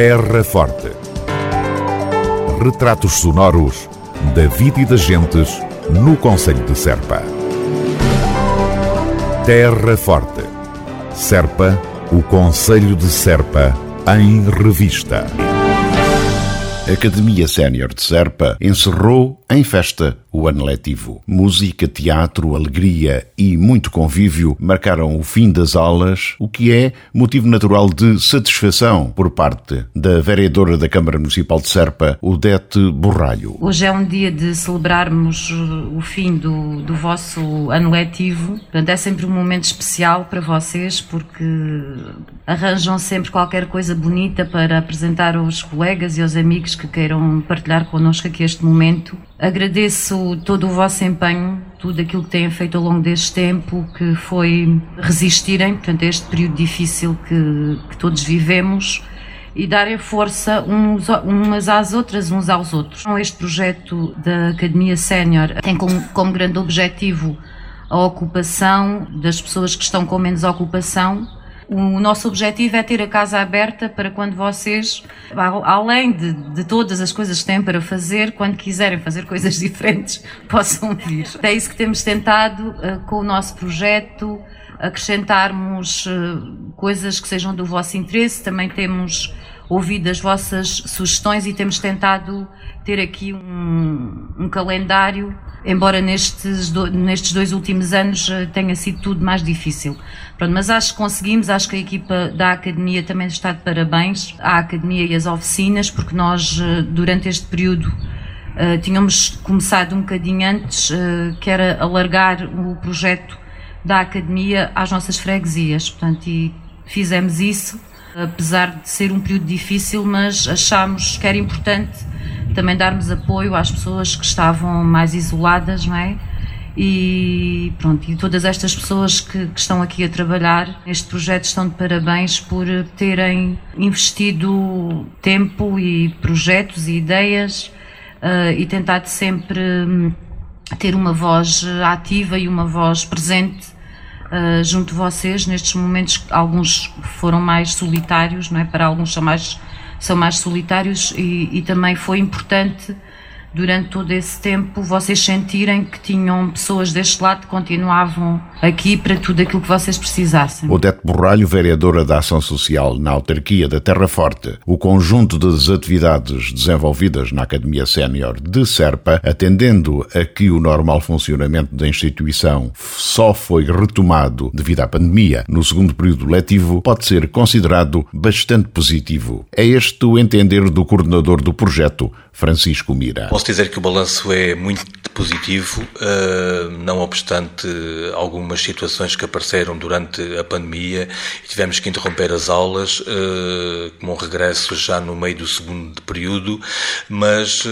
Terra Forte. Retratos sonoros da vida e das gentes no Conselho de Serpa. Terra Forte. Serpa, o Conselho de Serpa, em revista. A Academia Sénior de Serpa encerrou em festa o ano letivo. Música, teatro, alegria e muito convívio marcaram o fim das aulas, o que é motivo natural de satisfação por parte da vereadora da Câmara Municipal de Serpa, Odete Borralho. Hoje é um dia de celebrarmos o fim do vosso ano letivo. Portanto, é sempre um momento especial para vocês, porque arranjam sempre qualquer coisa bonita para apresentar aos colegas e aos amigos que queiram partilhar connosco aqui este momento. Agradeço todo o vosso empenho, tudo aquilo que têm feito ao longo deste tempo, que foi resistirem, portanto, a este período difícil que todos vivemos, e darem força umas às outras, uns aos outros. Este projeto da Academia Sénior tem como grande objetivo a ocupação das pessoas que estão com menos ocupação. O nosso objetivo é ter a casa aberta para quando vocês, além de todas as coisas que têm para fazer, quando quiserem fazer coisas diferentes, possam vir. É isso que temos tentado com o nosso projeto, acrescentarmos coisas que sejam do vosso interesse. Também temos ouvido as vossas sugestões e temos tentado ter aqui um calendário, embora nestes dois últimos anos tenha sido tudo mais difícil. Pronto, mas acho que conseguimos, acho que a equipa da Academia também está de parabéns, à Academia e às oficinas, porque nós durante este período tínhamos começado um bocadinho antes, que era alargar o projeto da Academia às nossas freguesias, portanto, e fizemos isso, apesar de ser um período difícil, mas achámos que era importante também darmos apoio às pessoas que estavam mais isoladas, não é? E pronto, e todas estas pessoas que estão aqui a trabalhar neste projeto estão de parabéns por terem investido tempo e projetos e ideias e tentado sempre ter uma voz ativa e uma voz presente junto de vocês nestes momentos. Alguns foram mais solitários, não é? Para alguns são mais solitários e também foi importante durante todo esse tempo vocês sentirem que tinham pessoas deste lado que continuavam aqui para tudo aquilo que vocês precisassem. Odete Borralho, vereadora da Ação Social na autarquia da Terra Forte. O conjunto das atividades desenvolvidas na Academia Sénior de Serpa, atendendo a que o normal funcionamento da instituição só foi retomado devido à pandemia no segundo período letivo, pode ser considerado bastante positivo. É este o entender do coordenador do projeto, Francisco Mira. Posso dizer que o balanço é muito positivo, não obstante algumas situações que apareceram durante a pandemia e tivemos que interromper as aulas, com um regresso já no meio do segundo período, mas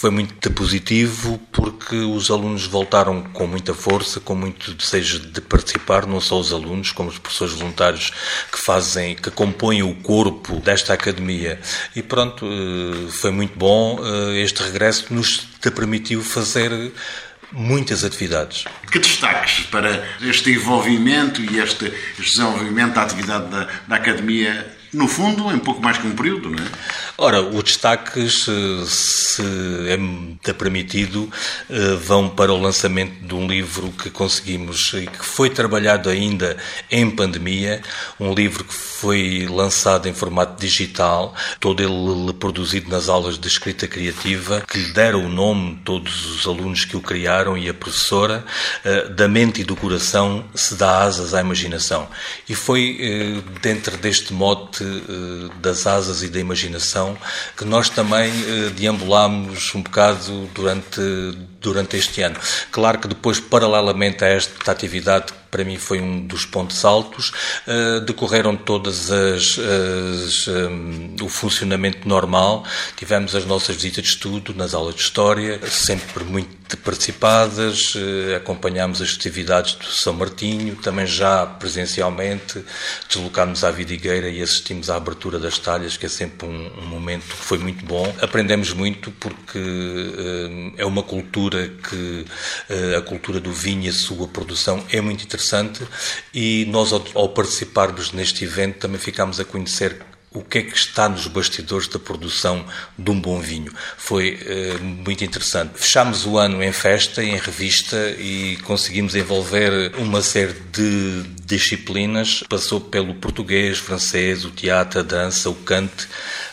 foi muito positivo porque os alunos voltaram com muita força, com muito desejo de participar, não só os alunos, como os professores voluntários que compõem o corpo desta academia. E pronto, foi muito bom este regresso. Nos permitiu fazer muitas atividades. Que destaques para este envolvimento e este desenvolvimento da atividade da Academia? No fundo, em pouco mais que um período, não é? Ora, os destaques, se é permitido, vão para o lançamento de um livro que conseguimos e que foi trabalhado ainda em pandemia, um livro que foi lançado em formato digital, todo ele produzido nas aulas de escrita criativa, que lhe deram o nome todos os alunos que o criaram e a professora, da mente e do coração se dá asas à imaginação. E foi dentro deste mote das asas e da imaginação que nós também deambulámos um bocado durante este ano. Claro que depois, paralelamente a esta atividade, que para mim foi um dos pontos altos, decorreram todas o funcionamento normal. Tivemos as nossas visitas de estudo nas aulas de História, sempre muito participadas, acompanhámos as atividades do São Martinho, também já presencialmente, deslocámos à Vidigueira e assistimos à abertura das talhas, que é sempre um momento que foi muito bom. Aprendemos muito porque é uma cultura que a cultura do vinho e a sua produção é muito interessante e nós, ao participarmos neste evento, também ficámos a conhecer o que é que está nos bastidores da produção de um bom vinho. Foi muito interessante. Fechámos o ano em festa, em revista, e conseguimos envolver uma série de disciplinas. Passou pelo português, francês, o teatro, a dança, o canto,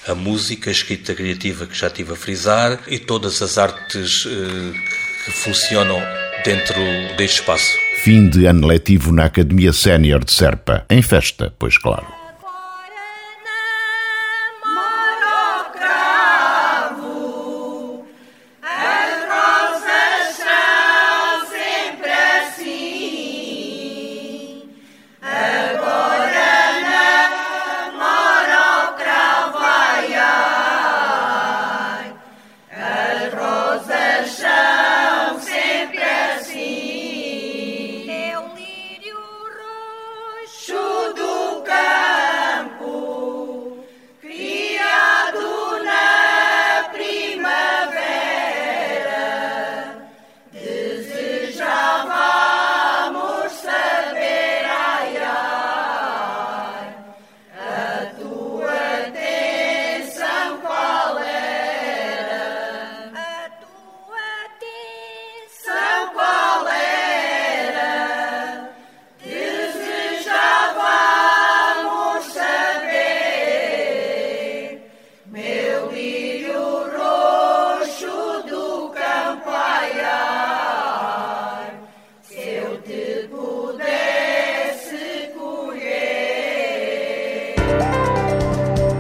a música, a escrita criativa, que já estive a frisar, e todas as artes que funcionam dentro deste espaço. Fim de ano letivo na Academia Sénior de Serpa. Em festa, pois claro.